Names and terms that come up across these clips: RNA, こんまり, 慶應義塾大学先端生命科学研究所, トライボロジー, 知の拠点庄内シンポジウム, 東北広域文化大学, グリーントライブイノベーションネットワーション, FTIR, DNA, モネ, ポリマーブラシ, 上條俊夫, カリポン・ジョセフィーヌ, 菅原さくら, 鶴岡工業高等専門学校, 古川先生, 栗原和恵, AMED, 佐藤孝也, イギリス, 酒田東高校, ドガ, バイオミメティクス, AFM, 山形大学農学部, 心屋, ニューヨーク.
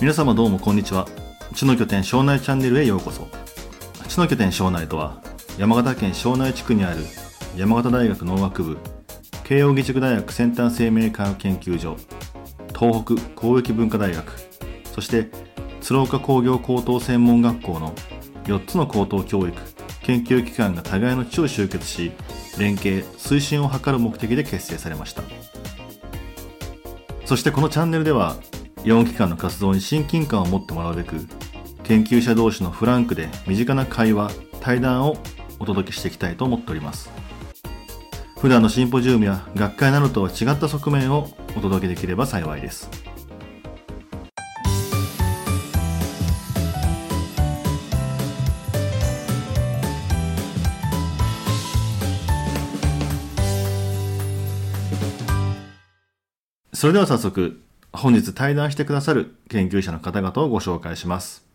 皆様どうもこんにちは。知の拠点庄内チャンネルへようこそ。知の拠点庄内とは、山形県庄内地区にある山形大学農学部慶應義塾大学先端生命科学研究所、東北広域文化大学、そして鶴岡工業高等専門学校の4つの高等教育研究機関が互いの地を集結し、連携推進を図る目的で結成されました。そしてこのチャンネルでは、4機関の活動に親近感を持ってもらうべく、研究者同士のフランクで身近な会話、対談をお届けしていきたいと思っております。普段のシンポジウムや学会などとは違った側面をお届けできれば幸いです。それでは早速、本日対談してくださる研究者の方々をご紹介します。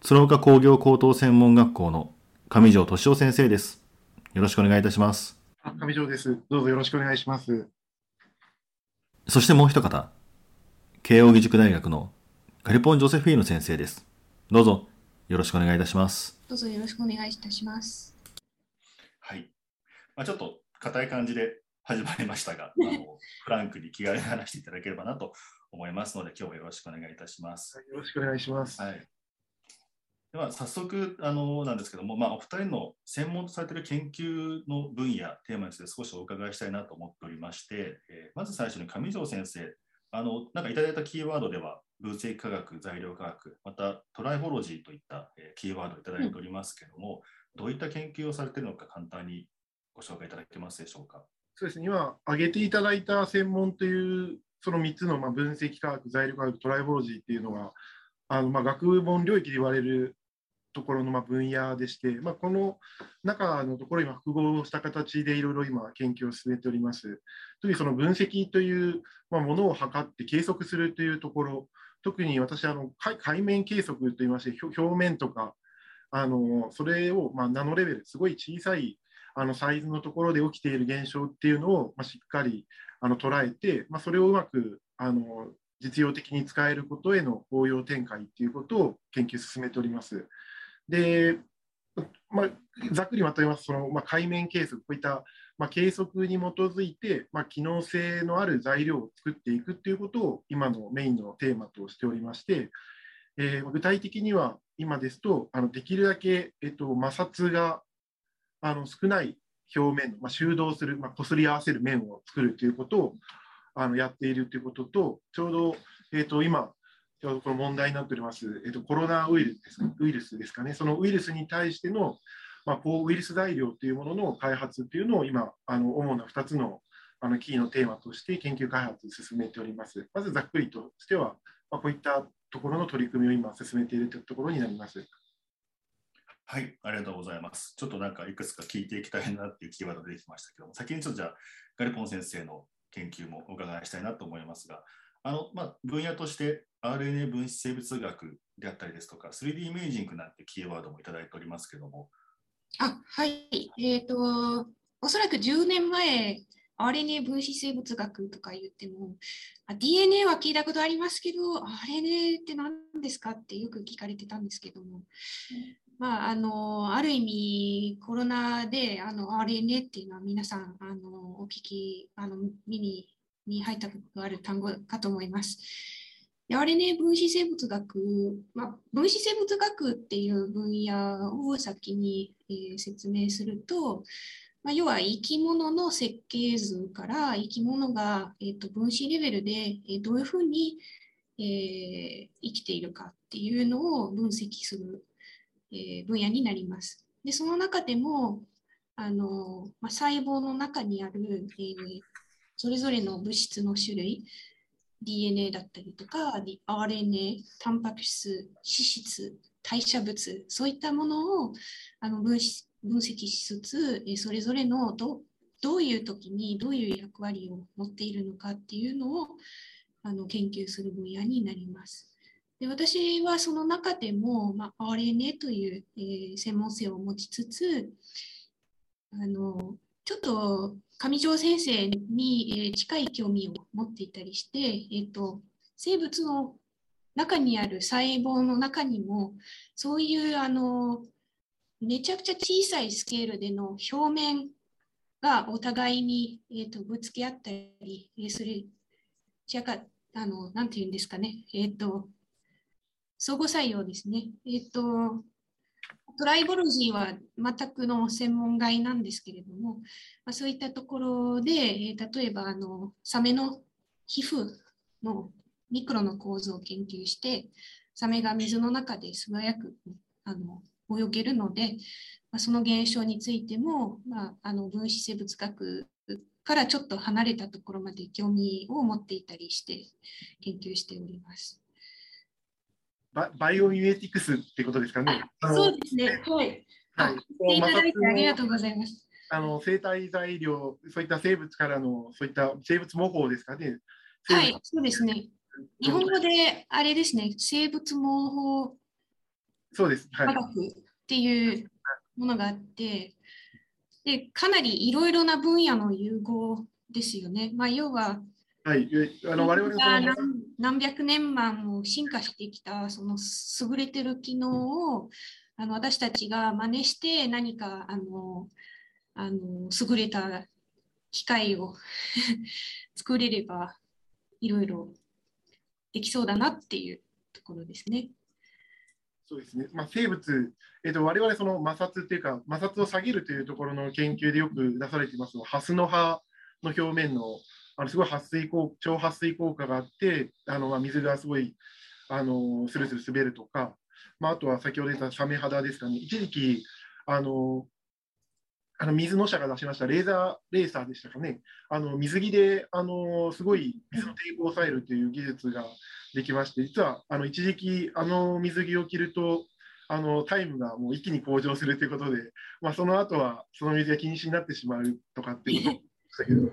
鶴岡工業高等専門学校の上條俊夫先生です。よろしくお願いいたします。上條です。どうぞよろしくお願いします。そしてもう一方、慶應義塾大学のカリポン・ジョセフィーヌ先生です。どうぞよろしくお願いいたします。どうぞよろしくお願いいたします。はい。ちょっと硬い感じで始まりましたが、フランクに気軽に話していただければなと思いますので、今日はよろしくお願いいたします。よろしくお願いします。はい、では早速なんですけども、お二人の専門とされている研究の分野、テーマについて少しお伺いしたいなと思っておりまして、まず最初に上條先生、なんかいただいたキーワードでは分析科学、材料科学、またトライフォロジーといったキーワードをいただいておりますけども、どういった研究をされているのか簡単にご紹介いただけますでしょうか。そうですね、今挙げていただいた専門というその3つの分析科学、材料科学、トライフォロジーっていうのは学問領域で言われるところの分野でして、この中のところ今複合した形でいろいろ今研究を進めております。特にその分析というものを測って計測するというところ、特に私海面計測といいまして、表面とかそれをナノレベル、すごい小さいサイズのところで起きている現象っていうのをしっかり捉えて、それをうまく実用的に使えることへの応用展開っていうことを研究進めております。で、ざっくりまとめますと、その海面計測、こういった計測に基づいて機能性のある材料を作っていくっていうことを今のメインのテーマとしておりまして、具体的には今ですとできるだけ摩擦が少ない表面、収動する、擦り合わせる面を作るということをやっているということと、ちょうど、今この問題になっております、コロナウイルスですかね、そのウイルスに対しての、抗ウイルス材料というものの開発というのを今主な2つのキーのテーマとして研究開発を進めております。まずざっくりとしては、こういったところの取り組みを今進めているというところになります。はい、ありがとうございます。ちょっとなんかいくつか聞いていきたいなっていうキーワードが出てきましたけども、先にじゃあガリポン先生の研究もお伺いしたいなと思いますが、分野として RNA 分子生物学であったりですとか、3D イメージングなんてキーワードもいただいておりますけども。はい、おそらく10年前、RNA 分子生物学とか言っても、DNA は聞いたことありますけど、RNA って何ですかってよく聞かれてたんですけども、ある意味コロナでRNA っていうのは皆さんお聞き耳に入ったことがある単語かと思います。RNA 分子生物学、分子生物学っていう分野を先に、説明すると、要は生き物の設計図から生き物が、分子レベルで、どういうふうに、生きているかっていうのを分析する分野になります。で、その中でも細胞の中にある、それぞれの物質の種類、 DNA だったりとか RNA、 タンパク質、脂質、代謝物、そういったものを分析しつつ、それぞれのどういう時にどういう役割を持っているのかっていうのを研究する分野になります。で、私はその中でも、RNA という、専門性を持ちつつ、ちょっと上條先生に、近い興味を持っていたりして、生物の中にある細胞の中にもそういうめちゃくちゃ小さいスケールでの表面がお互いに、ぶつけ合ったりする、なんていうんですかね、相互作用ですね。トライボロジーは全くの専門外なんですけれども、そういったところで、例えばサメの皮膚のミクロの構造を研究して、サメが水の中で素早く泳げるので、その現象についても、分子生物学からちょっと離れたところまで興味を持っていたりして研究しております。バイオミュエティクスってことですかね。そうですね。はい。いただいてありがとうございます。生体材料、そういった生物からの、そういった生物模倣ですかね。はい、そうですね。日本語であれですね、生物模倣科学っていうものがあって、でかなりいろいろな分野の融合ですよね。要は、はい、我々が何百年間も進化してきたその優れてる機能を私たちが真似して何か優れた機械を作れればいろいろできそうだなっていうところですね。そうですね。生物、我々その摩擦っていうか摩擦を下げるというところの研究でよく出されていますハスの葉の表面のすごい超撥水効果があって水がすごいスルスル滑るとか、あとは先ほど言ったサメ肌ですかね。一時期水の社が出しましたレーサーでしたかね。水着ですごい水の抵抗を抑えるという技術ができまして、実は一時期水着を着るとタイムがもう一気に向上するということで、その後はその水が禁止になってしまうとかっていうことだけども。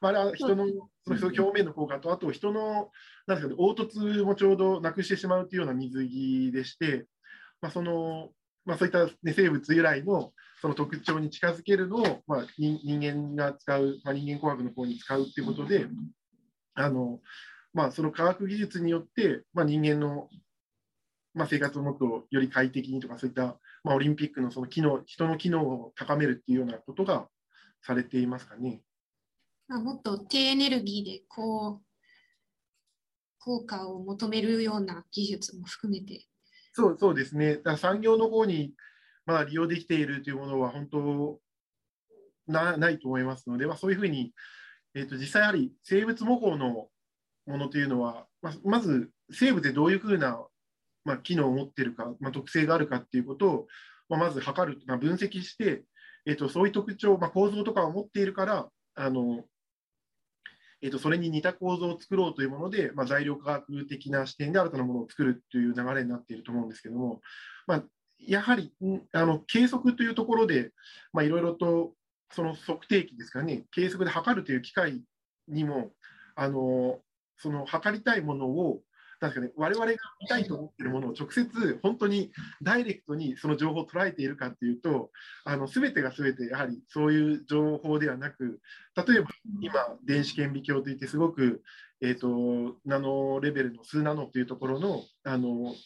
人の表面の効果と、あと人のなんですかね、凹凸もちょうどなくしてしまうというような水着でして、そういった、ね、生物由来のその特徴に近づけるのを、人間が使う、人間工学の方に使うということで、その科学技術によって、人間の、生活をもっとより快適にとか、そういった、オリンピックの、その機能、人の機能を高めるというようなことがされていますかね。もっと低エネルギーで効果を求めるような技術も含めて。そうですね。だから産業の方に利用できているというものは本当ないと思いますので、そういうふうに、実際やはり生物模倣のものというのは、まず生物でどういうふうな、機能を持っているか、特性があるかということを、まず測る、分析して、そういう特徴、構造とかを持っているからそれに似た構造を作ろうというもので、材料科学的な視点で新たなものを作るという流れになっていると思うんですけども、やはり計測というところで、いろいろとその測定器ですかね、計測で測るという機械にもその測りたいものをなんですかね、我々が見たいと思っているものを直接本当にダイレクトにその情報を捉えているかというと、全てが全てやはりそういう情報ではなく、例えば今電子顕微鏡といってすごく、ナノレベルの数ナノというところの、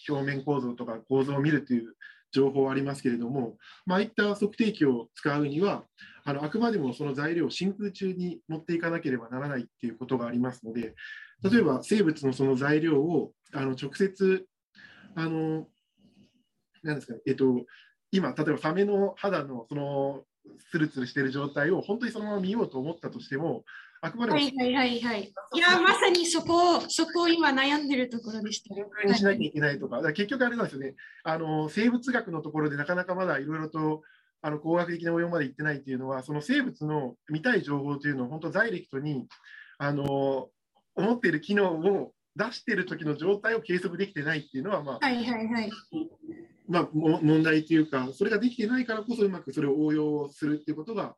表面構造とか構造を見るという情報はありますけれども、いった測定器を使うにはあくまでもその材料を真空中に持っていかなければならないということがありますので、例えば生物のその材料を直接なんですかね、今例えばサメの肌のそのツルツルしている状態を本当にそのまま見ようと思ったとしても、あくまでもいやまさにそこを今悩んでるところでした。真空にしなきゃいけないとか、結局あれなんですよね。生物学のところでなかなかまだいろいろと工学的な応用までいってないというのは、その生物の見たい情報というのを本当ダイレクトに思っている機能を出している時の状態を計測できてないっていうのは、問題というか、それができてないからこそうまくそれを応用するっていうことが、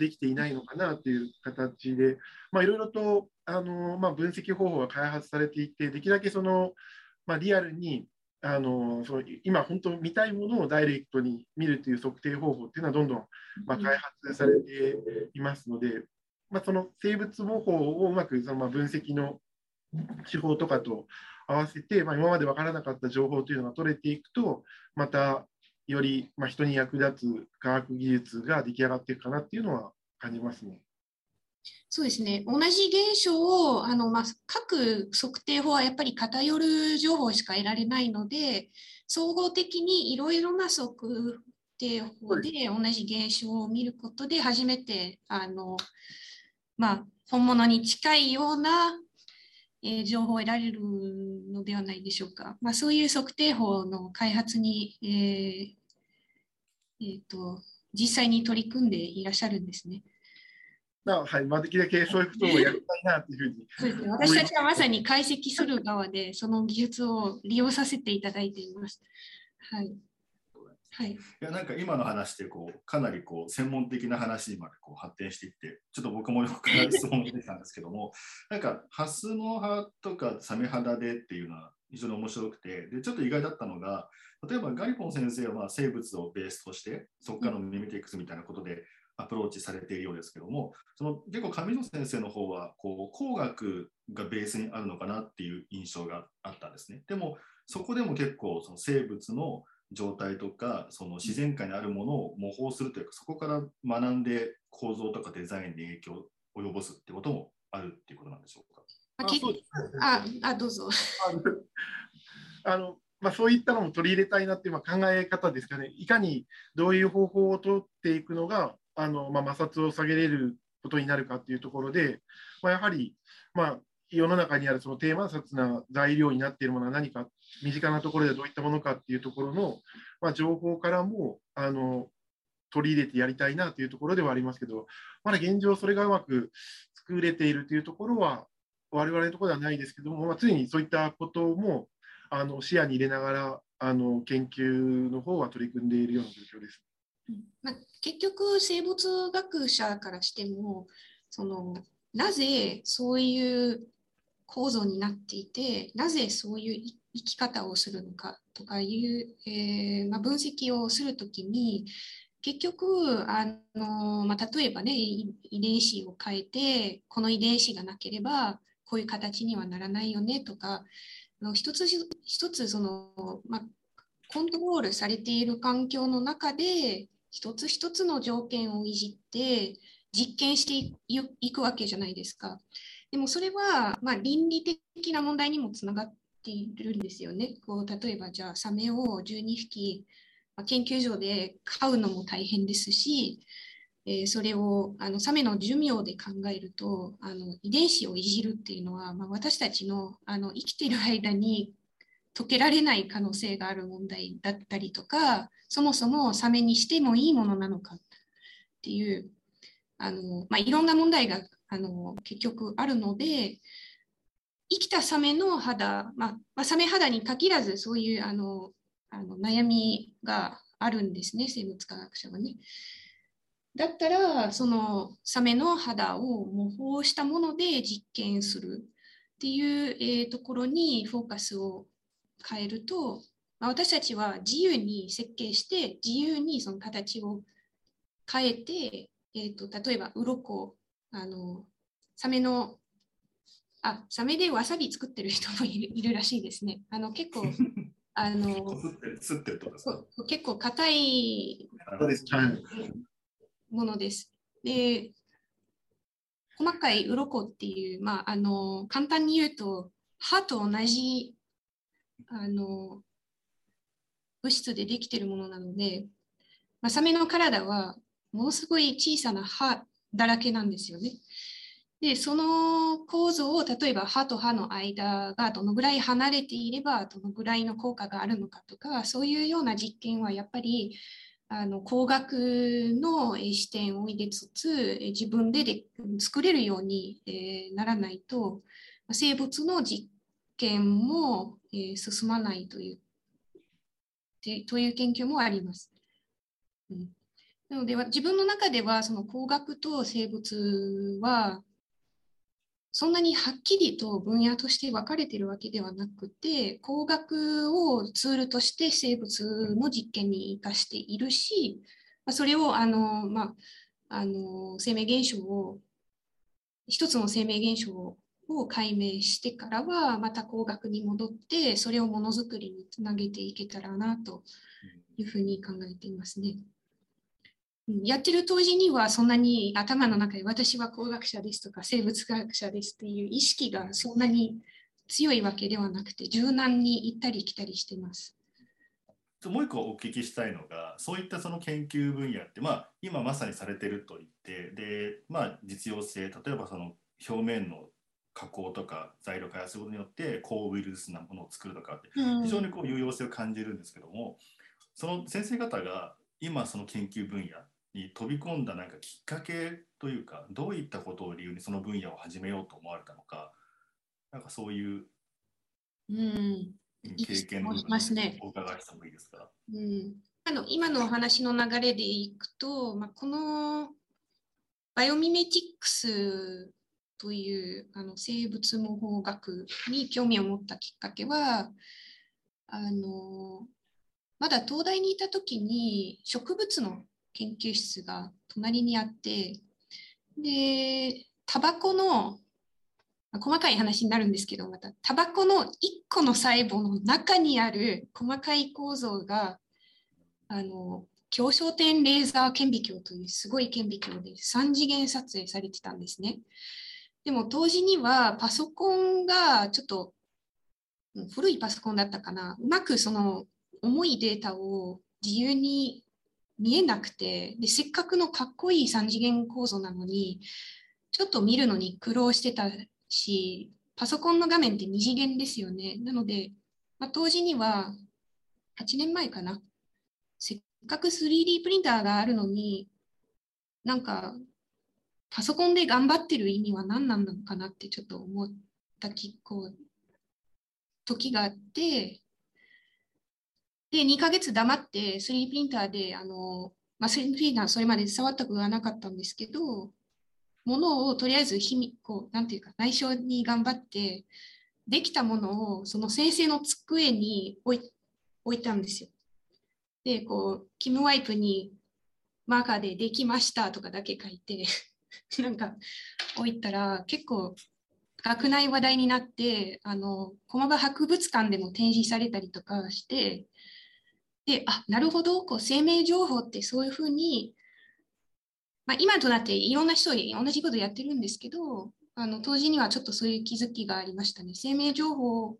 できていないのかなという形で、いろいろと分析方法が開発されていて、できるだけその、リアルにその今本当見たいものをダイレクトに見るという測定方法っていうのはどんどん、開発されていますので。その生物模倣をうまくその分析の手法とかと合わせて、今まで分からなかった情報というのが取れていくと、またより人に役立つ科学技術が出来上がっていくかなっていうのは感じますね。そうですね、同じ現象を各測定法はやっぱり偏る情報しか得られないので、総合的にいろいろな測定法で同じ現象を見ることで初めて本物に近いような情報を得られるのではないでしょうか。そういう測定法の開発に、実際に取り組んでいらっしゃるんですね。できるだけそういうことをやりたいなというふうに。私たちはまさに解析する側で、その技術を利用させていただいています。いや、なんか今の話でかなり専門的な話にまで発展していって、ちょっと僕もよく質問してたんですけどもなんかハスの葉とかサメ肌でっていうのは非常に面白くて、でちょっと意外だったのが、例えばガリポン先生は生物をベースとしてそこからのミメティクスみたいなことでアプローチされているようですけども、結構上條先生の方は工学がベースにあるのかなっていう印象があったんですね。でもそこでも結構その生物の状態とかその自然界にあるものを模倣するというか、そこから学んで構造とかデザインに影響を及ぼすってこともあるっていうことなんでしょうか。どうぞ。そういったのも取り入れたいなっていう考え方ですかね。いかにどういう方法を取っていくのが摩擦を下げれることになるかっていうところで、やはり世の中にあるその低摩擦な材料になっているものは何か、身近なところでどういったものかっていうところの、情報からも取り入れてやりたいなというところではありますけど、まだ現状それがうまく作れているというところは我々のところではないですけども、常にそういったことも視野に入れながら研究の方は取り組んでいるような状況です。結局生物学者からしても、なぜそういう構造になっていて、なぜそういう生き方をするのかとかいう、分析をするときに、結局例えばね、遺伝子を変えてこの遺伝子がなければこういう形にはならないよねとか、一つ一つコントロールされている環境の中で一つ一つの条件をいじって実験していくわけじゃないですか。でもそれは倫理的な問題にもつながっているんですよね。例えばじゃあサメを12匹研究所で飼うのも大変ですし、それをサメの寿命で考えると遺伝子をいじるっていうのは、私たちの生きている間に解けられない可能性がある問題だったりとか、そもそもサメにしてもいいものなのかっていういろんな問題が結局あるので、生きたサメの肌、サメ肌に限らずそういう悩みがあるんですね、生物科学者はね。だったらそのサメの肌を模倣したもので実験するっていう、ところにフォーカスを変えると、私たちは自由に設計して自由にその形を変えて、例えば鱗、サメでわさび作ってる人もいるらしいですね。結構結構硬いものです。で、細かい鱗っていう、簡単に言うと歯と同じ物質でできているものなので、サメの体はものすごい小さな歯だらけなんですよね。で、その構造を、例えば歯と歯の間がどのぐらい離れていればどのぐらいの効果があるのかとか、そういうような実験はやっぱり工学の視点を入れつつ自分で作れるようにならないと、生物の実験も進まないという研究もあります。なので自分の中ではその工学と生物はそんなにはっきりと分野として分かれているわけではなくて、工学をツールとして生物の実験に生かしているし、それを生命現象を一つの生命現象をを解明してからはまた工学に戻ってそれをものづくりにつなげていけたらなというふうに考えていますね。やってる当時にはそんなに頭の中で私は工学者ですとか生物学者ですっていう意識がそんなに強いわけではなくて、柔軟に行ったり来たりしてます。もう一個お聞きしたいのが、そういったその研究分野って、今まさにされてると言って、で、実用性、例えばその表面の加工とか材料開発によって抗ウイルスなものを作るとかって非常にこう有用性を感じるんですけども、その先生方が今その研究分野に飛び込んだなんかきっかけというか、どういったことを理由にその分野を始めようと思われたのか、なんかそういう経験の部分をお伺いしてもいいですか。今のお話の流れでいくと、このバイオミメティックスという生物模倣学に興味を持ったきっかけは、まだ東大にいた時に植物の研究室が隣にあって、でタバコの細かい話になるんですけど、またタバコの1個の細胞の中にある細かい構造が強焦点レーザー顕微鏡というすごい顕微鏡で3次元撮影されてたんですね。でも当時にはパソコンがちょっと古いパソコンだったかな、うまくその重いデータを自由に見えなくて、でせっかくのかっこいい3次元構造なのにちょっと見るのに苦労してたし、パソコンの画面って2次元ですよね。なので、当時には8年前かな、せっかく 3D プリンターがあるのになんかパソコンで頑張ってる意味は何なのかなってちょっと思った時があって、で2ヶ月黙って 3D プリンターで3D プリンターそれまで触ったことがなかったんですけど、ものをとりあえずなんていうか内緒に頑張ってできたものをその先生の机に置いたんですよ。でこうキムワイプにマーカーでできましたとかだけ書いてなんか置いたら結構学内話題になって、駒場博物館でも展示されたりとかして、でなるほど、こう生命情報ってそういうふうに、今となっていろんな人に同じことやってるんですけど、当時にはちょっとそういう気づきがありましたね。生命情報を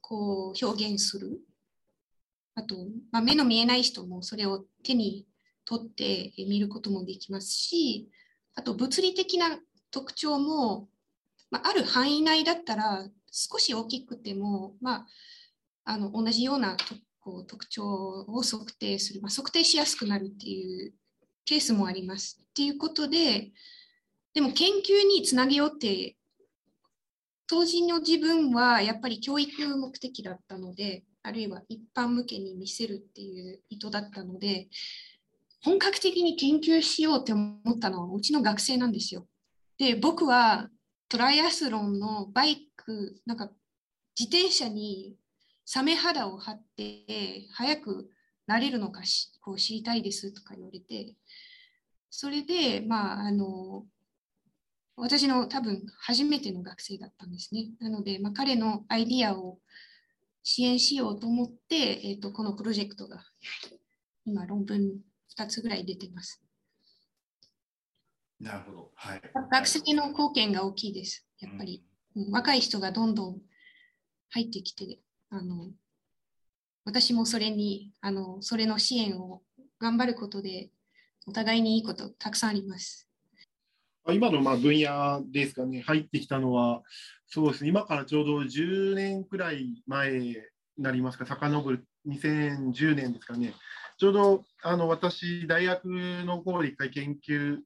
こう表現する、あと、目の見えない人もそれを手に取って見ることもできますし、あと物理的な特徴も、ある範囲内だったら少し大きくても、同じような特徴を測定する、測定しやすくなるっていうケースもあります。っていうことで、でも研究につなげようって、当時の自分はやっぱり教育目的だったので、あるいは一般向けに見せるっていう意図だったので、本格的に研究しようって思ったのはうちの学生なんですよ。で、僕はトライアスロンのバイク、自転車にサメ肌を貼って早くなれるのか知りたいですとか言われて、それで私の多分初めての学生だったんですね。なので、彼のアイディアを支援しようと思って、このプロジェクトが今論文2つぐらい出てます。なるほど、はい、学生の貢献が大きいです。やっぱり、若い人がどんどん入ってきて、私もそれにそれの支援を頑張ることでお互いにいいことたくさんあります。今の分野ですかね、入ってきたのは、そうですね、今からちょうど10年くらい前になりますか、遡る2010年ですかね、ちょうど私、大学の方で一回研究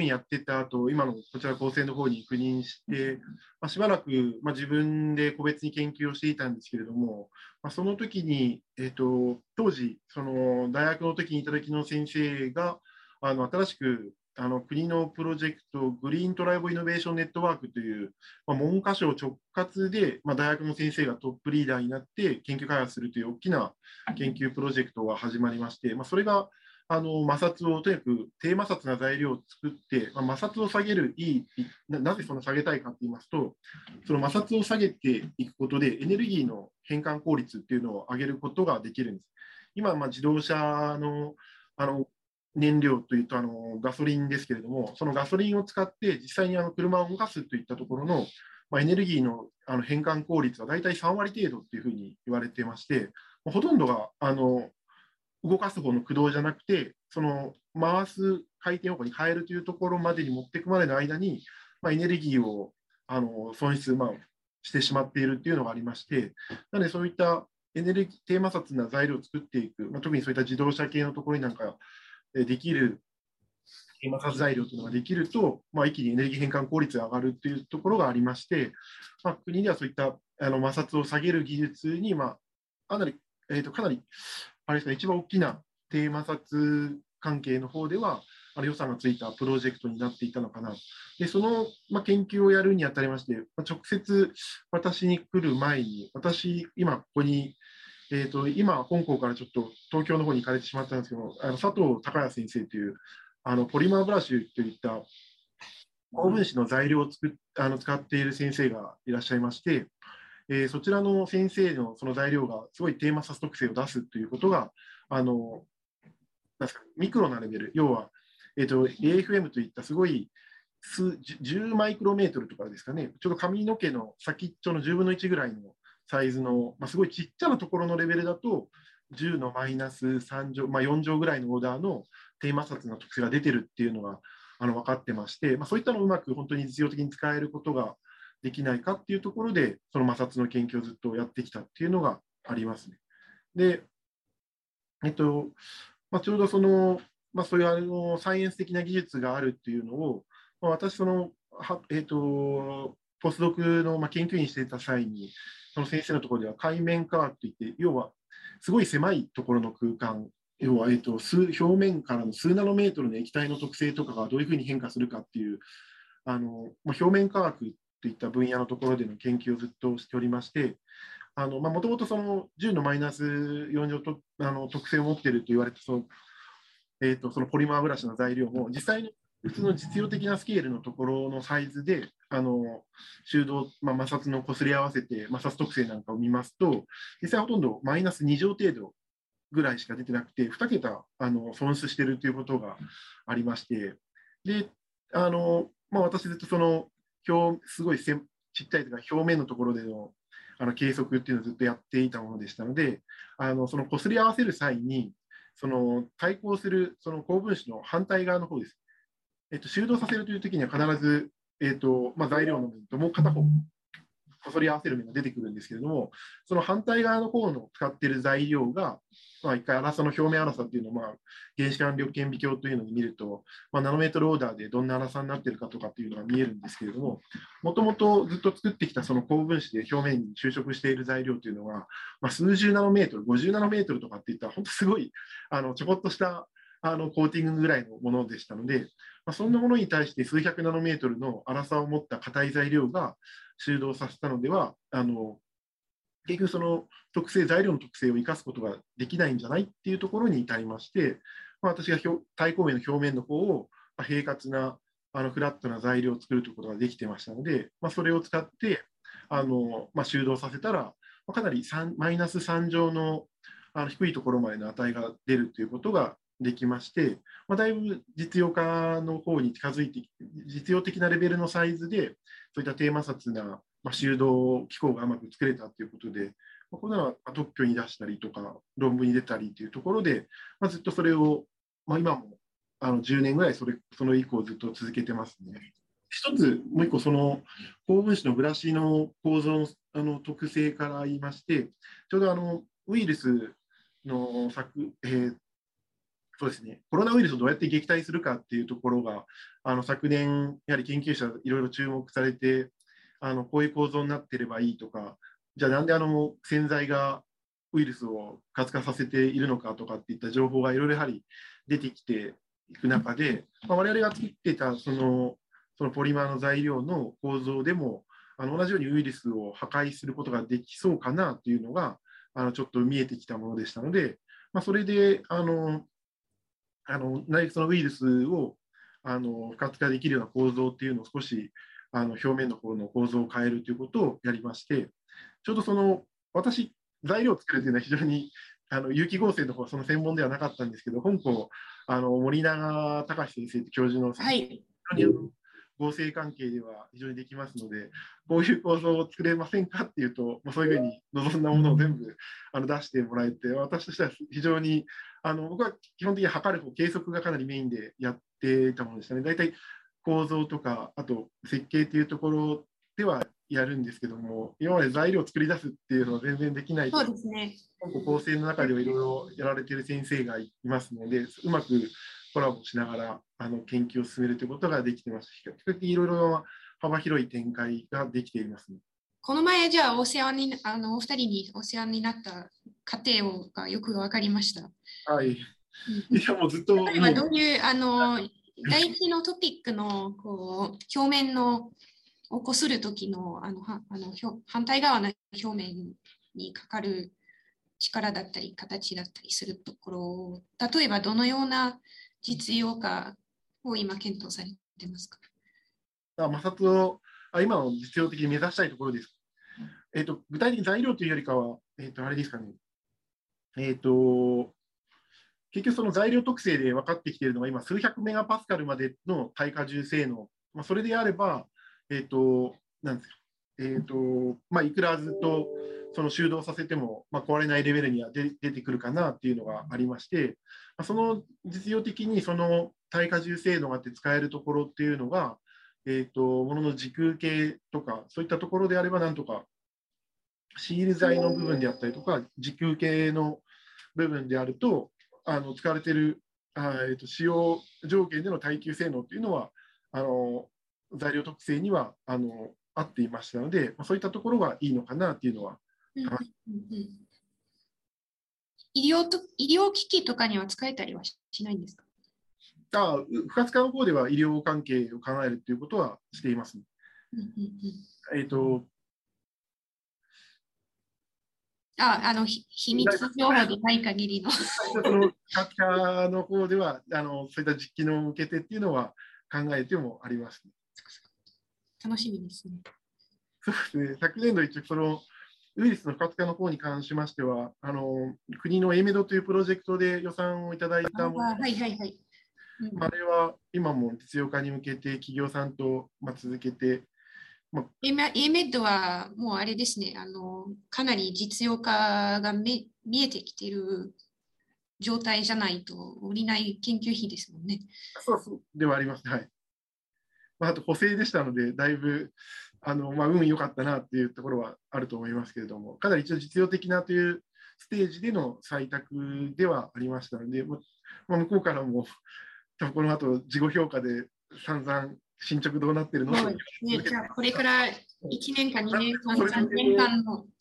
員やってた後、今のこちら高専の方に赴任して、しばらく、自分で個別に研究をしていたんですけれども、その時に、当時、その大学の時にいた時の先生が、新しく国のプロジェクト、グリーントライブイノベーションネットワークという、文科省直轄で、大学の先生がトップリーダーになって研究開発するという大きな研究プロジェクトが始まりまして、それが摩擦をとにかく低摩擦な材料を作って、摩擦を下げるなぜその下げたいかと言いますと、その摩擦を下げていくことでエネルギーの変換効率っていうのを上げることができるんです。今、自動車の燃料というとガソリンですけれども、そのガソリンを使って実際に車を動かすといったところの、エネルギーの変換効率はだいたい3割程度というふうに言われてまして、ほとんどが動かす方の駆動じゃなくて、その回す回転方向に変えるというところまでに持っていくまでの間に、エネルギーを損失、してしまっているというのがありまして、なのでそういったエネルギー低摩擦な材料を作っていく、特にそういった自動車系のところになんかできる低摩擦材料というのができると、一気にエネルギー変換効率が上がるというところがありまして、国ではそういった摩擦を下げる技術に、かなりあれですね、一番大きな低摩擦関係の方では予算がついたプロジェクトになっていたのかな。でその、研究をやるにあたりまして、直接私に来る前に、私今ここに、今本校からちょっと東京の方に行かれてしまったんですけど、佐藤孝也先生というポリマーブラシといった高分子の材料を使っている先生がいらっしゃいまして、そちらの先生のその材料がすごい低摩擦特性を出すということがミクロなレベル、要は、AFM といったすごい10マイクロメートルとかですかね、ちょうど髪の毛の先っちょの10分の1ぐらいのサイズの、すごいちっちゃなところのレベルだと10のマイナス3乗、4乗ぐらいのオーダーの低摩擦の特性が出てるっていうのが分かってまして、そういったのをうまく本当に実用的に使えることができないかっていうところで、その摩擦の研究をずっとやってきたっていうのがありますね。で、ちょうどその、そういうサイエンス的な技術があるっていうのを、私そのポスドクの研究員していた際に、その先生のところでは界面化っていって、要はすごい狭いところの空間、要は表面からの数ナノメートルの液体の特性とかがどういうふうに変化するかっていう表面化学といった分野のところでの研究をずっとしておりまして、もともとその10のマイナス4乗と特性を持っていると言われて、そのポリマーブラシの材料も実際の普通の実用的なスケールのところのサイズで振動、摩擦のこすり合わせて摩擦特性なんかを見ますと、実際ほとんどマイナス2乗程度ぐらいしか出てなくて、2桁損失しているということがありまして、で私ずっとそのすごいちっちゃいというか表面のところでの計測っていうのをずっとやっていたものでしたので、そのこすり合わせる際に対抗する高分子の反対側の方です。振動させるというときには必ず、材料の面ともう片方こそり合わせる面が出てくるんですけれども、その反対側の方の使っている材料が、一回表面粗さっていうのを、原子間力顕微鏡というのに見ると、ナノメートルオーダーでどんな粗さになっているかとかっていうのが見えるんですけれども、もともとずっと作ってきたその高分子で表面に就職している材料というのは、数十ナノメートル、50ナノメートルとかっていったら、本当すごいちょこっとしたコーティングぐらいのものでしたので、そんなものに対して数百ナノメートルの粗さを持った硬い材料が振動させたのでは、結局その材料の特性を生かすことができないんじゃないっていうところに至りまして、私が対抗面の表面の方を平滑なフラットな材料を作るということができてましたので、それを使って振動させたら、かなりマイナス3乗の低いところまでの値が出るということができまして、だいぶ実用化の方に近づいて、実用的なレベルのサイズで、そういった低摩擦な振動機構がうまく作れたということで、これは特許に出したりとか、論文に出たりというところで、ずっとそれを、今も10年ぐらいそれ以降ずっと続けてますね。一つ、もう一個、高分子のブラシの構造の、特性から言いまして、ちょうどウイルスのそうですね、コロナウイルスをどうやって撃退するかっていうところが、昨年、やはり研究者、いろいろ注目されて、こういう構造になってればいいとか、じゃあ、なんで洗剤がウイルスを活化させているのかとかっていった情報がいろいろやはり出てきていく中で、我々が作ってたそのポリマーの材料の構造でも、同じようにウイルスを破壊することができそうかなというのが、ちょっと見えてきたものでしたので、それでそのウイルスを不活化できるような構造っていうのを少し表面の方の構造を変えるということをやりまして、ちょうどその私材料を作るというのは非常に有機合成の方はその専門ではなかったんですけど、本校森永隆先生って教授の、はい、非常に合成関係では非常にできますので、こういう構造を作れませんかっていうと、まあ、そういうふうに望んだものを全部出してもらえて、私としては非常に僕は基本的に測る方、計測がかなりメインでやっていたものでしたね。大体構造とかあと設計っていうところではやるんですけども、今まで材料を作り出すっていうのは全然できない。そうですね。構成の中ではいろいろやられている先生がいますので、うまくコラボしながら研究を進めるということができてます。比較的いろいろ幅広い展開ができています、ね。この前じゃあお二人にお世話になった過程がよく分かりました。はい。いやもうずっと。例えばどういう第一のトピックのこう表面のをこする時の反対側の表面にかかる力だったり形だったりするところを、例えばどのような実用化を今検討されてますか？摩擦を今の実用的に目指したいところです。具体的に材料というよりかは、あれですかね。結局その材料特性で分かってきているのが今数百メガパスカルまでの耐荷重性能。まあ、それであればなんですか。まあいくらずっとその修道させても、まあ、壊れないレベルには出てくるかなっていうのがありまして、その実用的にその耐荷重性能があって使えるところっていうのが、ものの時空系とかそういったところであればなんとかシール材の部分であったりとか時空系の部分であると使われている使用条件での耐久性能っていうのは材料特性には合っていましたので、そういったところがいいのかなっていうのは。医療機器とかには使えたりはしないんですか？不活化の方では医療関係を考えるということはしています、ね。秘密情報でない限りの。不活化の方ではそういった実機能を受けてっていうのは考えてもあります、ね。楽しみですね。そうですね。昨年度一応ウイルスの不活化の方に関しましては国のAMEDというプロジェクトで予算をいただいたものあれは今も実用化に向けて企業さんと続けて、AMEDはもうあれですね、かなり実用化が見えてきている状態じゃないと下りない研究費ですもんね。そうではありますね。はい。あと補正でしたので、だいぶ運良かったなというところはあると思いますけれども、かなり一応実用的なというステージでの採択ではありましたので、向こうからも多分この後事後評価で散々進捗どうなってるのか、ね、じゃあこれから1年間、2年間、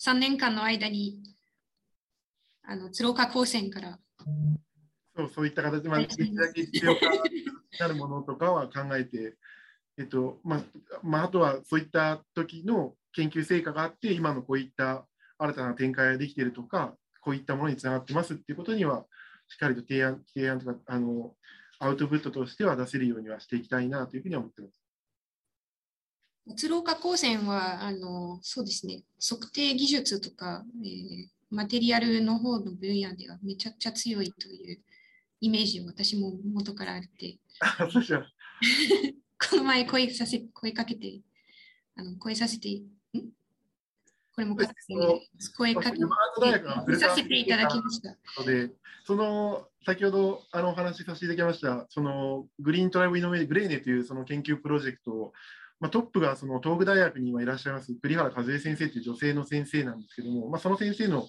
3年間の間に鶴岡高専から。そういった形で、できるだけ実用化になるものとかは考えて。あとはそういった時の研究成果があって今のこういった新たな展開ができているとか、こういったものにつながってますっていうことにはしっかりと提案とかアウトプットとしては出せるようにはしていきたいなというふうに思っています。鶴岡高専はそうですね、測定技術とか、マテリアルの方の分野ではめちゃくちゃ強いというイメージを私も元からあって。この前声かけて、声させて、これも声かけさせていただきました。先ほどお話しさせていただきました、グリーントライブイノベーション、グレーネというその研究プロジェクトを、トップが東北大学に今いらっしゃいます栗原和恵先生という女性の先生なんですけども、その先生の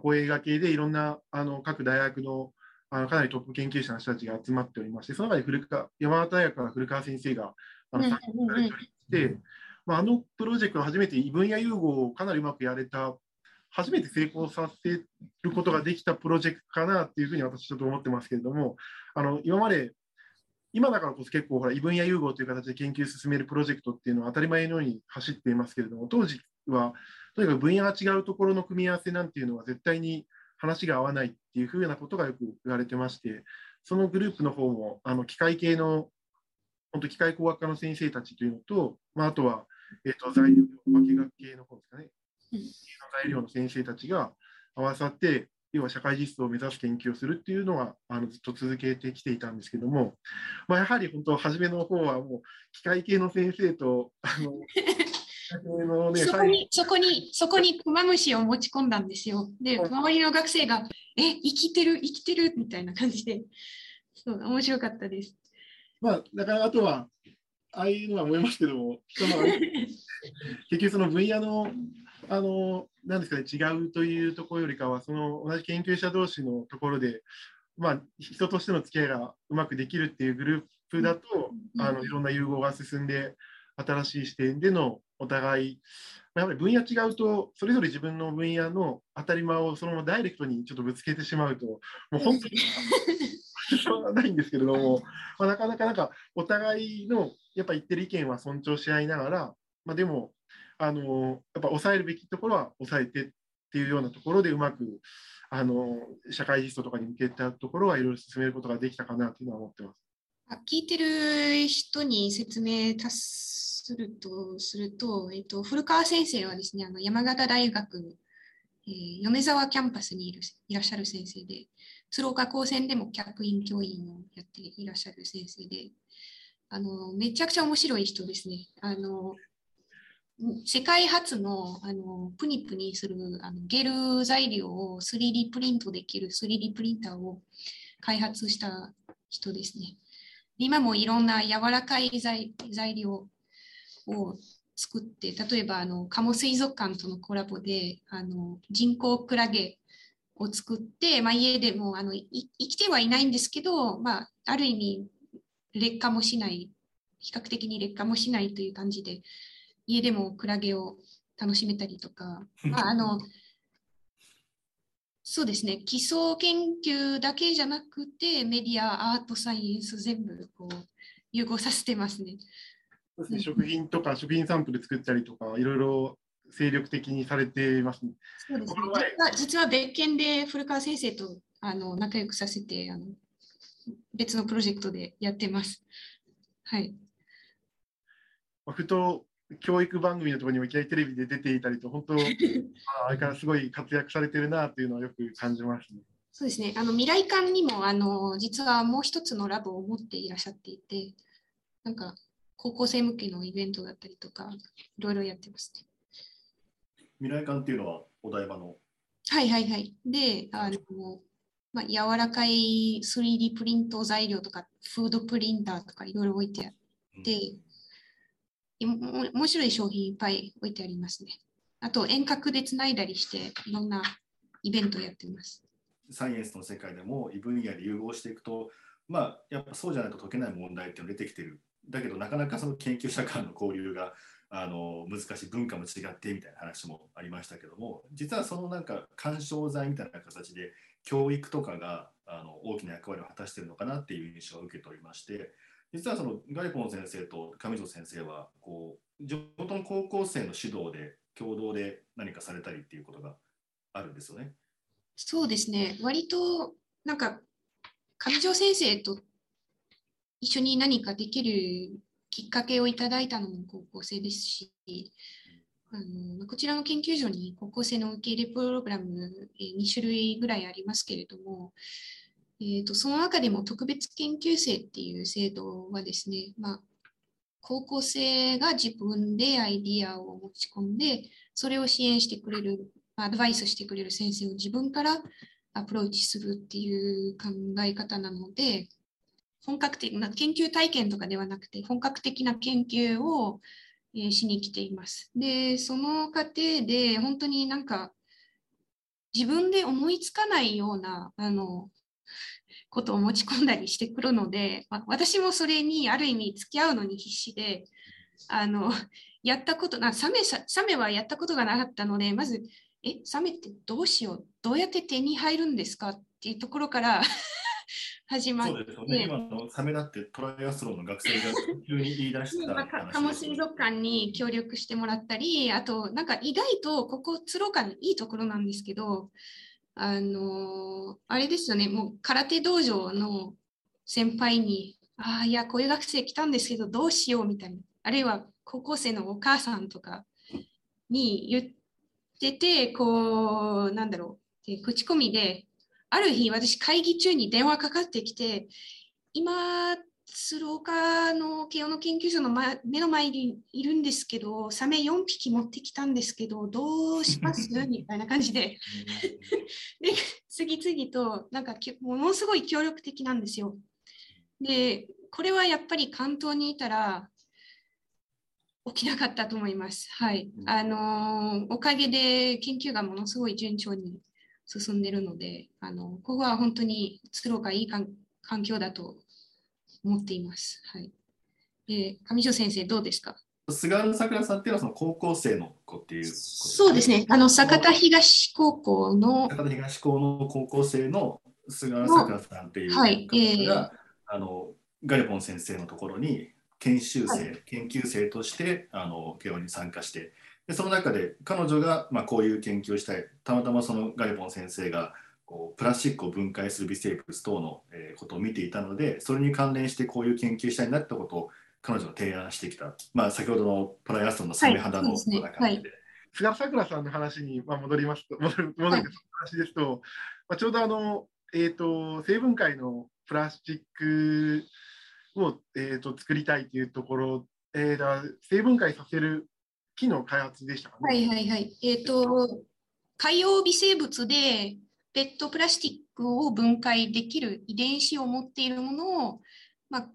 声がけでいろんな各大学のかなりトップ研究者の人たちが集まっておりまして、その中で山形大学から古川先生が参加されておりまして、プロジェクトを初めて異分野融合をかなりうまくやれた、初めて成功させることができたプロジェクトかなというふうに私ちょっと思ってますけれども、今だからこそ結構異分野融合という形で研究を進めるプロジェクトっていうのは当たり前のように走っていますけれども、当時はとにかく分野が違うところの組み合わせなんていうのは絶対に話が合わないっていうふうなことがよく言われてまして、そのグループの方も機械系の本当機械工学科の先生たちというのと、あとは、材料化学系の方ですかね、材料の先生たちが合わさって、要は社会実装を目指す研究をするっていうのはずっと続けてきていたんですけども、やはり本当初めの方はもう機械系の先生とそこにクマムシを持ち込んだんですよ。で周りの学生が「生きてる」みたいな感じで、そう面白かったです。だからあとはああいうのは思いますけども、結局その分野のなんですかね、違うというところよりかは、その同じ研究者同士のところで、人としての付き合いがうまくできるっていうグループだと、いろんな融合が進んで、新しい視点でのお互い、やはり分野違うと、それぞれ自分の分野の当たり前をそのままダイレクトにちょっとぶつけてしまうと、もう本当にしょうがないんですけれども、なかなかお互いのやっぱ言ってる意見は尊重し合いながら、でも、やっぱ抑えるべきところは抑えてっていうようなところでうまく社会実装とかに向けたところはいろいろ進めることができたかなというのは思ってます。聞いてる人に説明すると、古川先生はですね、山形大学、米沢キャンパスにいらっしゃる先生で、鶴岡高専でも客員教員をやっていらっしゃる先生で、めちゃくちゃ面白い人ですね。世界初のプニプニするゲル材料を 3D プリントできる 3D プリンターを開発した人ですね。今もいろんな柔らかい材料を作って、例えば鴨水族館とのコラボで人工クラゲを作って、家でも生きてはいないんですけど、ある意味劣化もしない、比較的に劣化もしないという感じで、家でもクラゲを楽しめたりとか、そうですね、基礎研究だけじゃなくて、メディア、アート、サイエンス、全部融合させてますね。そうですね、食品とか、食品サンプル作ったりとか、いろいろ精力的にされていますね。そうですね、実は別件で古川先生と仲良くさせて別のプロジェクトでやってます。はい。ふと教育番組のところにもいきなりテレビで出ていたりと、本当、あれからすごい活躍されてるなというのはよく感じますね。そうですね、未来館にも実はもう一つのラボを持っていらっしゃっていて、なんか高校生向けのイベントだったりとか、いろいろやってますね。未来館っていうのはお台場の。はい。で、柔らかい 3D プリント材料とか、フードプリンターとかいろいろ置いてあって、面白い商品いっぱい置いてありますね。あと遠隔でつないだりしていろんなイベントをやってます。サイエンスの世界でも異分野で融合していくと、やっぱそうじゃないと解けない問題っていうのが出てきてる。だけどなかなかその研究者間の交流が難しい、文化も違ってみたいな話もありましたけども、実はそのなんか緩衝材みたいな形で教育とかが大きな役割を果たしているのかなっていう印象を受けておりまして。実はそのガリポン先生と上條先生は地元の高校生の指導で共同で何かされたりっていうことがあるんですよね。そうですね、割となんか上條先生と一緒に何かできるきっかけをいただいたのも高校生ですし、こちらの研究所に高校生の受け入れプログラム2種類ぐらいありますけれども、その中でも特別研究生っていう制度はですね、高校生が自分でアイディアを持ち込んで、それを支援してくれる、アドバイスしてくれる先生を自分からアプローチするっていう考え方なので、本格的な研究体験とかではなくて、本格的な研究をしに来ています。で、その過程で本当になんか自分で思いつかないような、ことを持ち込んだりしてくるので、私もそれにある意味付き合うのに必死で、サメはやったことがなかったので、まずサメってどうしよう、どうやって手に入るんですかっていうところから始まって、そうですよね、今のサメだってトライアスロンの学生が急に言い出した話です。鴨水族館に協力してもらったり、あとなんか意外とここ鶴岡のいいところなんですけど。あれですよね、もう空手道場の先輩に、ああ、いや、こういう学生来たんですけど、どうしようみたいな、あるいは高校生のお母さんとかに言ってて、こう、なんだろう、で口コミで、ある日、私、会議中に電話かかってきて、今、鶴岡の慶応の研究所の目の前にいるんですけど、サメ4匹持ってきたんですけど、どうしますみたいな感じで、で次々となんかものすごい協力的なんですよ。で、これはやっぱり関東にいたら起きなかったと思います。はい、おかげで研究がものすごい順調に進んでいるので、ここは本当に鶴岡いい環境だと思っています。はい。上條先生どうですか？菅原さくらさんっていうのはその高校生の子っていう。そうですね。酒田東高校の高校生の菅原さくらさんっていう方が、はい、ガリポン先生のところに研究生として慶応に参加して、でその中で彼女が、まあ、こういう研究をしたい、たまたまそのガリポン先生がプラスチックを分解する微生物等のことを見ていたので、それに関連してこういう研究したいなってことを彼女が提案してきた、まあ、先ほどのトライアスロンのサメ肌のような感じで。菅原さくらさんの話に戻りますと、話ですと、まあ、ちょうど生分解のプラスチックを、作りたいというところ、生分解させる機能開発でしたかね。はいはいはい。海洋微生物でペットプラスチックを分解できる遺伝子を持っているものを、まあ、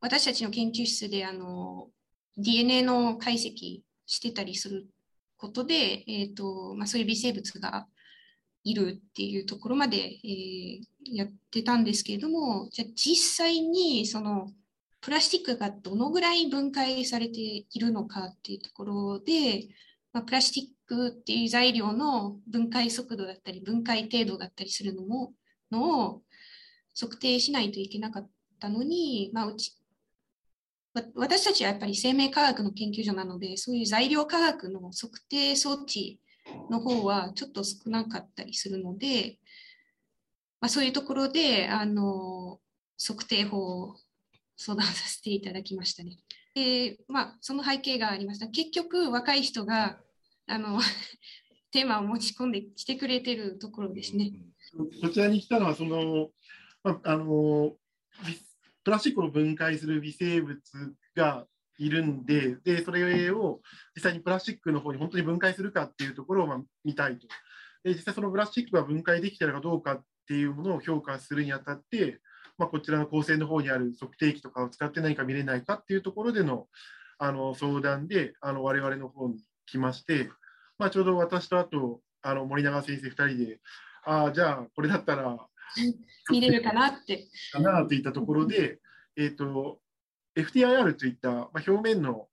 私たちの研究室でDNA の解析してたりすることで、まあ、そういう微生物がいるっていうところまで、やってたんですけれども、じゃあ実際にそのプラスチックがどのぐらい分解されているのかっていうところで、まあ、プラスチックっていう材料の分解速度だったり分解程度だったりするのを測定しないといけなかったのに、まあ、私たちはやっぱり生命科学の研究所なので、そういう材料科学の測定装置の方はちょっと少なかったりするので、まあ、そういうところで測定法を相談させていただきましたね。で、まあ、その背景がありました。結局若い人がテーマを持ち込んできてくれてるところですね。こちらに来たのはその、まあ、プラスチックを分解する微生物がいるんで、それを実際にプラスチックの方に本当に分解するかっていうところをまあ見たいと。で、実際そのプラスチックが分解できてるかどうかっていうものを評価するにあたって、まあ、こちらの構成の方にある測定器とかを使って何か見れないかっていうところでの相談で我々の方に来まして、まあ、ちょうど私とあと森永先生2人で、じゃあこれだったら見れるかなっていったところで、FTIR といった、まあ、表面の、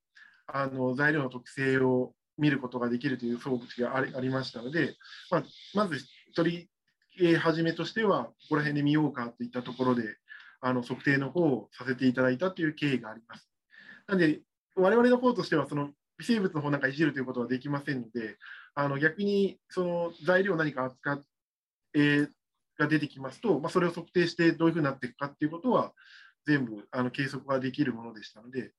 材料の特性を見ることができるという装置がありましたので、まあ、まず取り始めとしてはここら辺で見ようかといったところで測定の方をさせていただいたという経緯があります。なので我々の方としてはその微生物の方なんかいじるということはできませんので、逆にその材料何か扱って、が出てきますと、まあ、それを測定してどういうふうになっていくかということは全部計測ができるものでしたので、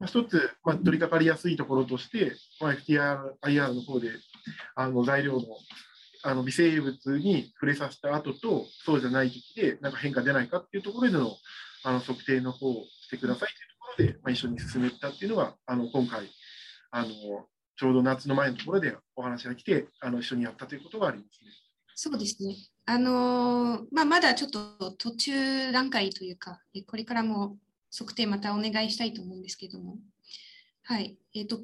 まあ、一つ、まあ、取り掛かりやすいところとして、まあ、FTIR の方で材料の、微生物に触れさせた後とそうじゃない時でなんか変化出ないかっていうところでの測定の方をしてくださいというところで、まあ、一緒に進めたっていうのが今回ちょうど夏の前のところでお話が来て一緒にやったということがありますね。そうですね。まあ、まだちょっと途中段階というか、これからも測定またお願いしたいと思うんですけども、はい、ペット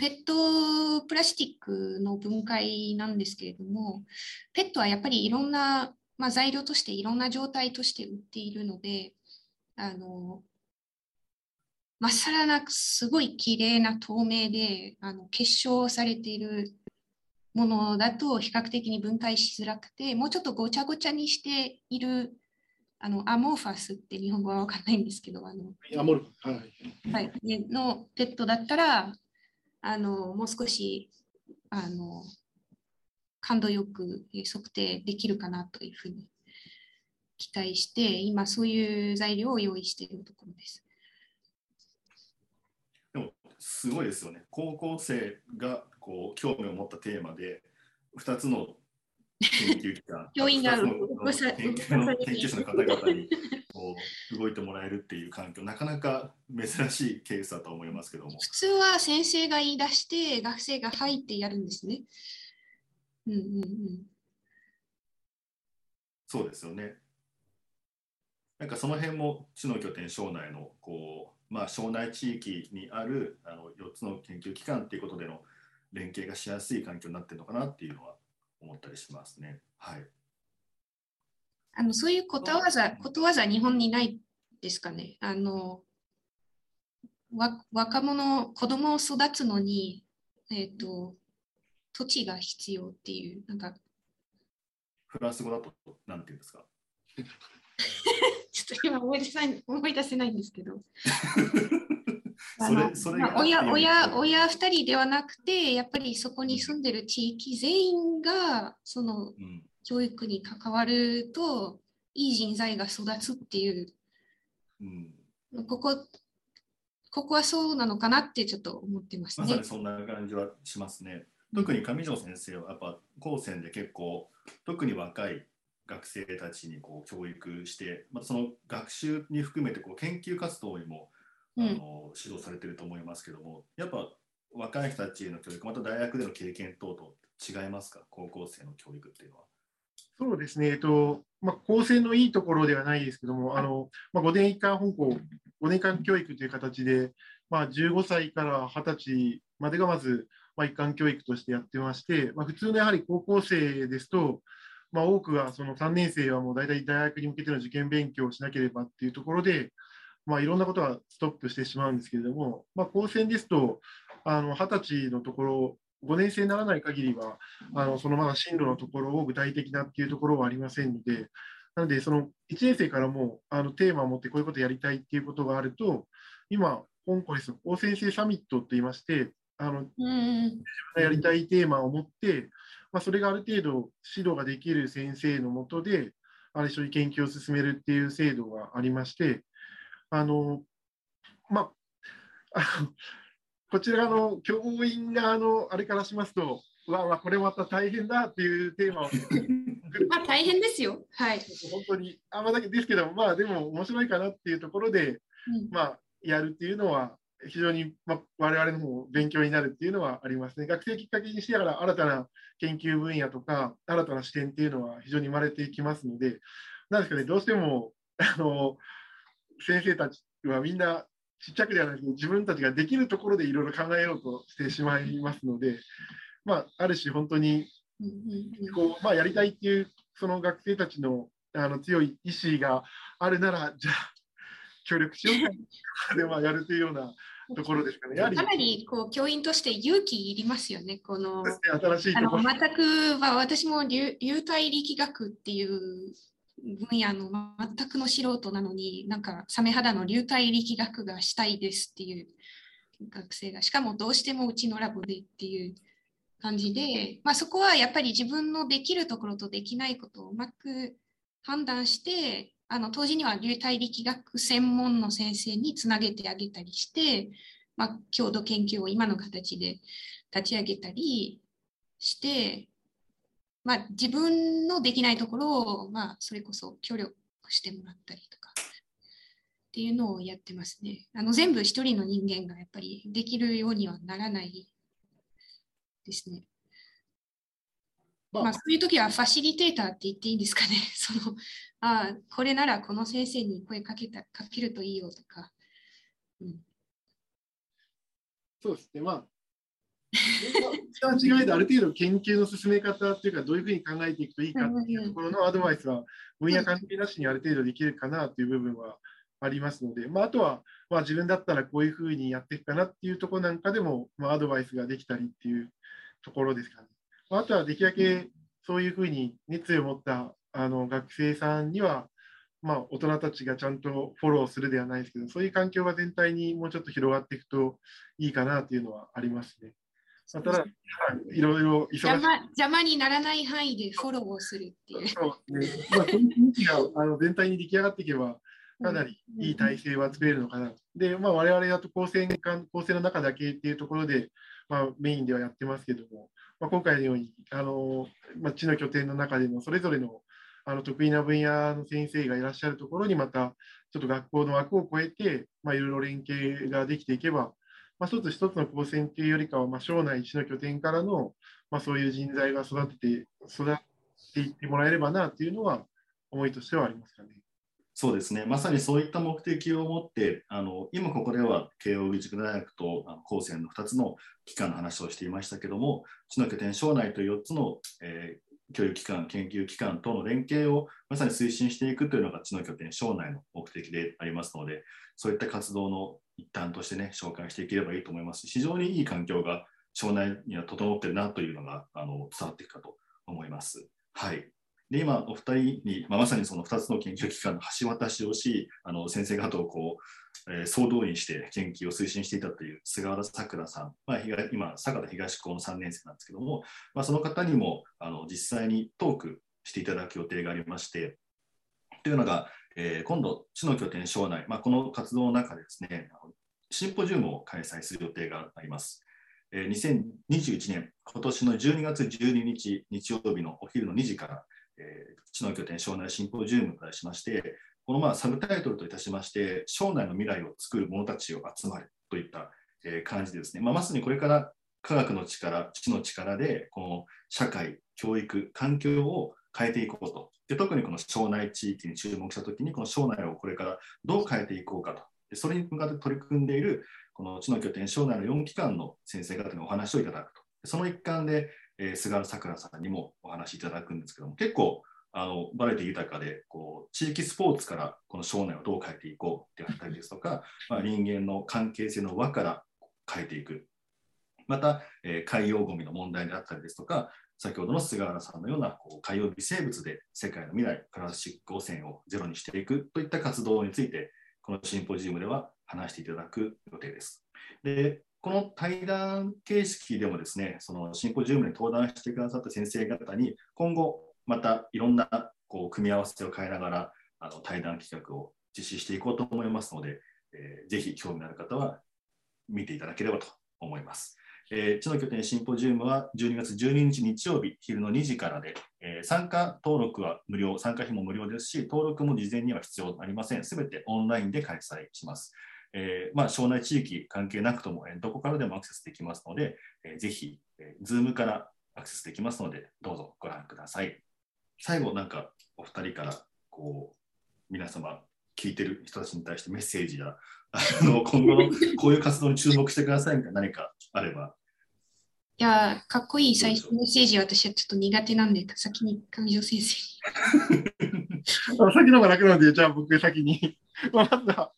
プラスチックの分解なんですけれども、ペットはやっぱりいろんな、まあ、材料としていろんな状態として売っているので、まっさらなくすごい綺麗な透明で結晶されているものだと比較的に分解しづらくて、もうちょっとごちゃごちゃにしているアモーファスって日本語は分かんないんですけど、はい、のペットだったらもう少し感度よく測定できるかなというふうに期待して、今そういう材料を用意しているところです。でもすごいですよね。高校生がこう興味を持ったテーマで2つの研究機関、教員が研究者の方々にこう動いてもらえるっていう環境、なかなか珍しいケースだと思いますけども。普通は先生が言い出して学生が入ってやるんですね。うんうんうん。そうですよね。なんかその辺も知能拠点省内のこう、まあ、省内地域にある4つの研究機関っていうことでの連携がしやすい環境になってるのかなっていうのは思ったりしますね。はい、そういうことわざ日本にないですかね。若者子供を育つのに、土地が必要っていう、なんかフランス語だとなんていうんですか。ちょっと今思い出せないんですけど。親2人ではなくて、やっぱりそこに住んでる地域全員がその教育に関わると、いい人材が育つっていう、うん、ここはそうなのかなってちょっと思ってますね。まさにそんな感じはしますね。特に上条先生はやっぱ高専で結構特に若い学生たちにこう教育して、まあ、その学習に含めてこう研究活動にも指導されてると思いますけども、やっぱ若い人たちへの教育、また大学での経験等々違いますか、高校生の教育っていうのは。そうですね、高専のいいところではないですけども、5年間教育という形で、15歳から20歳までがまず、一貫教育としてやってまして、普通のやはり高校生ですと、多くはその3年生はもう大体大学に向けての受験勉強をしなければっていうところで、いろんなことはストップしてしまうんですけれども、高専ですと20歳のところ、5年生にならない限りはそのまだ進路のところを具体的なっていうところはありませんので、なのでその1年生からもテーマを持ってこういうことやりたいっていうことがあると、今香港ですと高専生サミットといいまして、自分がやりたいテーマを持って、それがある程度指導ができる先生のもとで一緒に研究を進めるっていう制度がありまして、こちらの教員側のあれからしますと、これまた大変だっていうテーマを大変ですよ、はい、本当にだけですけど、でも面白いかなっていうところで、やるっていうのは非常に、我々の方勉強になるっていうのはありますね。学生きっかけにしながら新たな研究分野とか新たな視点っていうのは非常に生まれていきますので、なんですかね、どうしても先生たちはみんなちっちゃくではなくて、自分たちができるところでいろいろ考えようとしてしまいますので、ある種本当にやりたいっていうその学生たちの強い意志があるなら、じゃあ協力しようでやるというようなところですかね。かなり教員として勇気いりますよね。全く、私も流体力学っていう分野の全くの素人なのに、なんかサメ肌の流体力学がしたいですっていう学生が、しかもどうしてもうちのラボでっていう感じで、そこはやっぱり自分のできるところとできないことをうまく判断して、当時には流体力学専門の先生につなげてあげたりして、共同研究を今の形で立ち上げたりして、自分のできないところを、それこそ協力してもらったりとかっていうのをやってますね。全部一人の人間がやっぱりできるようにはならないですね。そういう時はファシリテーターって言っていいんですかね。これならこの先生に声かけるといいよとか。そうですね。違いである程度研究の進め方というか、どういうふうに考えていくといいかっていうところのアドバイスは分野関係なしにある程度できるかなという部分はありますので、あとは自分だったらこういうふうにやっていくかなっていうところなんかでもアドバイスができたりっていうところですかね。あとはできるだけそういうふうに熱意を持った学生さんには、大人たちがちゃんとフォローするではないですけど、そういう環境が全体にもうちょっと広がっていくといいかなというのはありますね。だからいろいろ忙しい邪魔にならない範囲でフォローをするっていう。そうですね。まあ、そういう雰囲気が全体に出来上がっていけば、かなりいい体制は作れるのかな。で、まあ、我々だと構成の中だけっていうところで、まあ、メインではやってますけども、まあ、今回のように地の拠点の中でもそれぞれの得意な分野の先生がいらっしゃるところにまたちょっと学校の枠を超えて、まあ、いろいろ連携ができていけば、まあ、一つ一つの高専というよりかは、まあ、省内地の拠点からの、まあ、そういう人材が育っていってもらえればなというのは思いとしてはありますかね。そうですね、まさにそういった目的を持って今ここでは慶應義塾大学と高専の2つの機関の話をしていましたけども、地の拠点省内という4つの、教育機関、研究機関との連携をまさに推進していくというのが地の拠点省内の目的でありますので、そういった活動の一端としてね、紹介していければいいと思いますし、非常にいい環境が省内には整っているなというのが伝わっていくかと思います。はい。で、今お二人に、まあ、まさにその2つの研究機関の橋渡しをし、先生方をこう、総動員して研究を推進していたという菅原さくらさん、まあ、今坂田東高の3年生なんですけども、まあ、その方にも実際にトークしていただく予定がありまして、というのが、今度地の拠点省内、まあ、この活動の中でですね、シンポジウムを開催する予定があります。2021年今年の12月12日日曜日のお昼の2時から地の拠点省内シンポジウムと題しまして、このサブタイトルといたしまして、省内の未来を作る者たちを集まれといった感じでですね、まあ、まさにこれから科学の力、知の力でこの社会、教育、環境を変えていこうと。で、特にこの省内地域に注目したときに、この省内をこれからどう変えていこうかと。で、それに向かって取り組んでいるこの地の拠点省内の4機関の先生方にお話をいただくと。その一環で菅原さくらさんにもお話しいただくんですけども、結構バラエティ豊かで、こう地域スポーツからこの省内をどう変えていこうってやったりですとか、まあ、人間の関係性の輪から変えていく、また、海洋ごみの問題であったりですとか、先ほどの菅原さんのようなこう海洋微生物で世界の未来、プラスチック汚染をゼロにしていくといった活動について、このシンポジウムでは話していただく予定です。で、この対談形式でもですね、そのシンポジウムに登壇してくださった先生方に、今後またいろんなこう組み合わせを変えながら対談企画を実施していこうと思いますので、ぜひ興味のある方は見ていただければと思います。地の拠点シンポジウムは12月12日日曜日昼の2時からで、参加登録は無料、参加費も無料ですし、登録も事前には必要ありません。すべてオンラインで開催します。まあ、省内地域関係なくとも、どこからでもアクセスできますので、ぜひ、Zoom からアクセスできますので、どうぞご覧ください。最後、なんかお二人からこう皆様、聞いてる人たちに対してメッセージや今後のこういう活動に注目してくださいみたいな何かあれば。いや、かっこいい最初のメッセージ、私はちょっと苦手なんで、先に上条先生に。先の方が楽なんで、じゃあ僕先に。まだ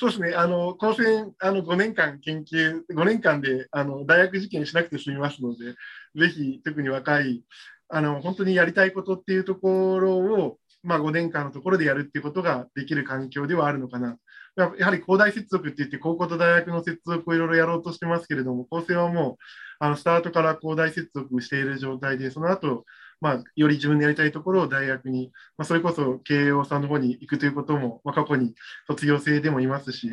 そうですね、高専5年間研究、5年間で大学受験しなくて済みますので、ぜひ、特に若い、本当にやりたいことっていうところを、まあ、5年間のところでやるっていうことができる環境ではあるのかな。やはり高大接続っていって、高校と大学の接続をいろいろやろうとしてますけれども、高専はもう、スタートから高大接続している状態で、その後、まあ、より自分でやりたいところを大学に、まあ、それこそ慶應さんの方に行くということも、まあ、過去に卒業生でもいますし、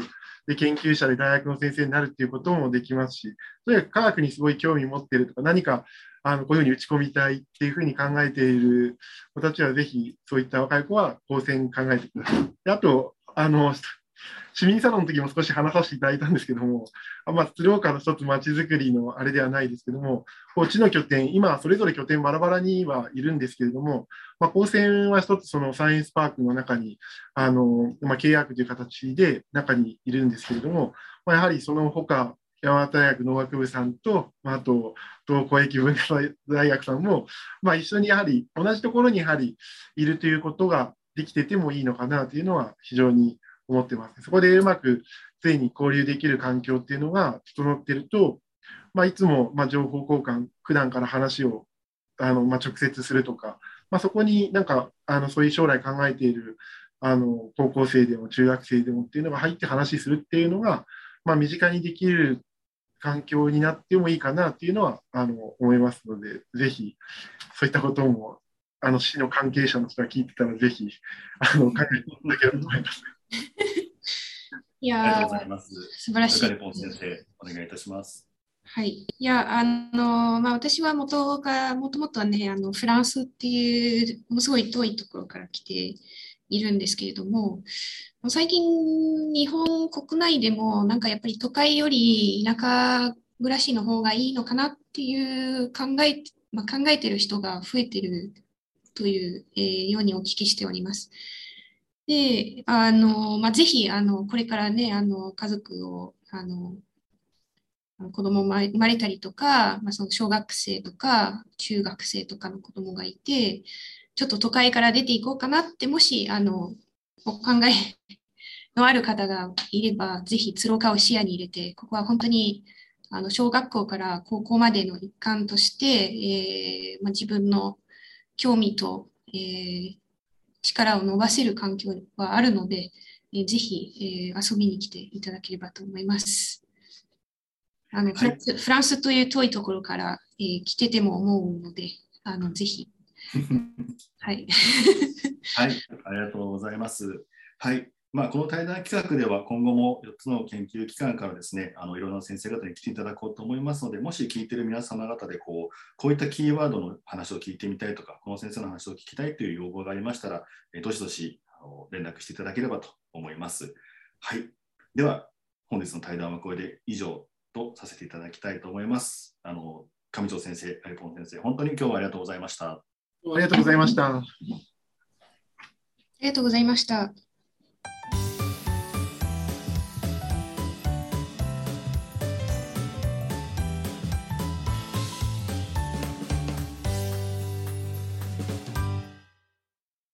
で、研究者で大学の先生になるということもできますし、とにかく科学にすごい興味を持っているとか、何かこういうふうに打ち込みたいっていうふうに考えている子たちは、ぜひそういった若い子は高専考えてください。で、あと市民サロンの時も少し話させていただいたんですけども、まあ、鶴岡の一つ町づくりのあれではないですけども、地の拠点、今それぞれ拠点バラバラにはいるんですけれども、まあ、高専は一つそのサイエンスパークの中にまあ、契約という形で中にいるんですけれども、まあ、やはりその他山形大学農学部さんと、あと東工駅文化大学さんも、まあ、一緒にやはり同じところにやはりいるということができててもいいのかなというのは非常に思ってます。そこでうまく常に交流できる環境っていうのが整っていると、まあ、いつも情報交換、普段から話をまあ、直接するとか、まあ、そこになんかそういう将来考えている高校生でも中学生でもっていうのが入って話するっていうのが、まあ、身近にできる環境になってもいいかなというのは思いますので、ぜひそういったことも市の関係者の人が聞いてたらぜひ考えていただければと思います。いやありがとうございます。素晴らしい。高橋先生、お願いいたします。はい、いやまあ、私はもともとはねフランスっていうものすごい遠いところから来ているんですけれども、最近日本国内でもなんかやっぱり都会より田舎暮らしの方がいいのかなっていう考えてる人が増えてるという、ようにお聞きしております。でまあ、ぜひこれからね家族を子供も生まれたりとか、まあ、その小学生とか中学生とかの子供がいて、ちょっと都会から出ていこうかなって、もしお考えのある方がいれば、ぜひ鶴岡を視野に入れて、ここは本当に小学校から高校までの一環として、まあ、自分の興味と、力を伸ばせる環境はあるので、ぜひ、遊びに来ていただければと思います。はい、フランスという遠いところから、来てても思うので、ぜひ。はい、はい、ありがとうございます。はい、まあ、この対談企画では今後も4つの研究機関からですね、いろんな先生方に来ていただこうと思いますので、もし聞いている皆様方でこういったキーワードの話を聞いてみたいとか、この先生の話を聞きたいという要望がありましたら、どしどし連絡していただければと思います。はい、では本日の対談はこれで以上とさせていただきたいと思います。上條先生、有朋先生、本当に今日はありがとうございました。ありがとうございました。ありがとうございました。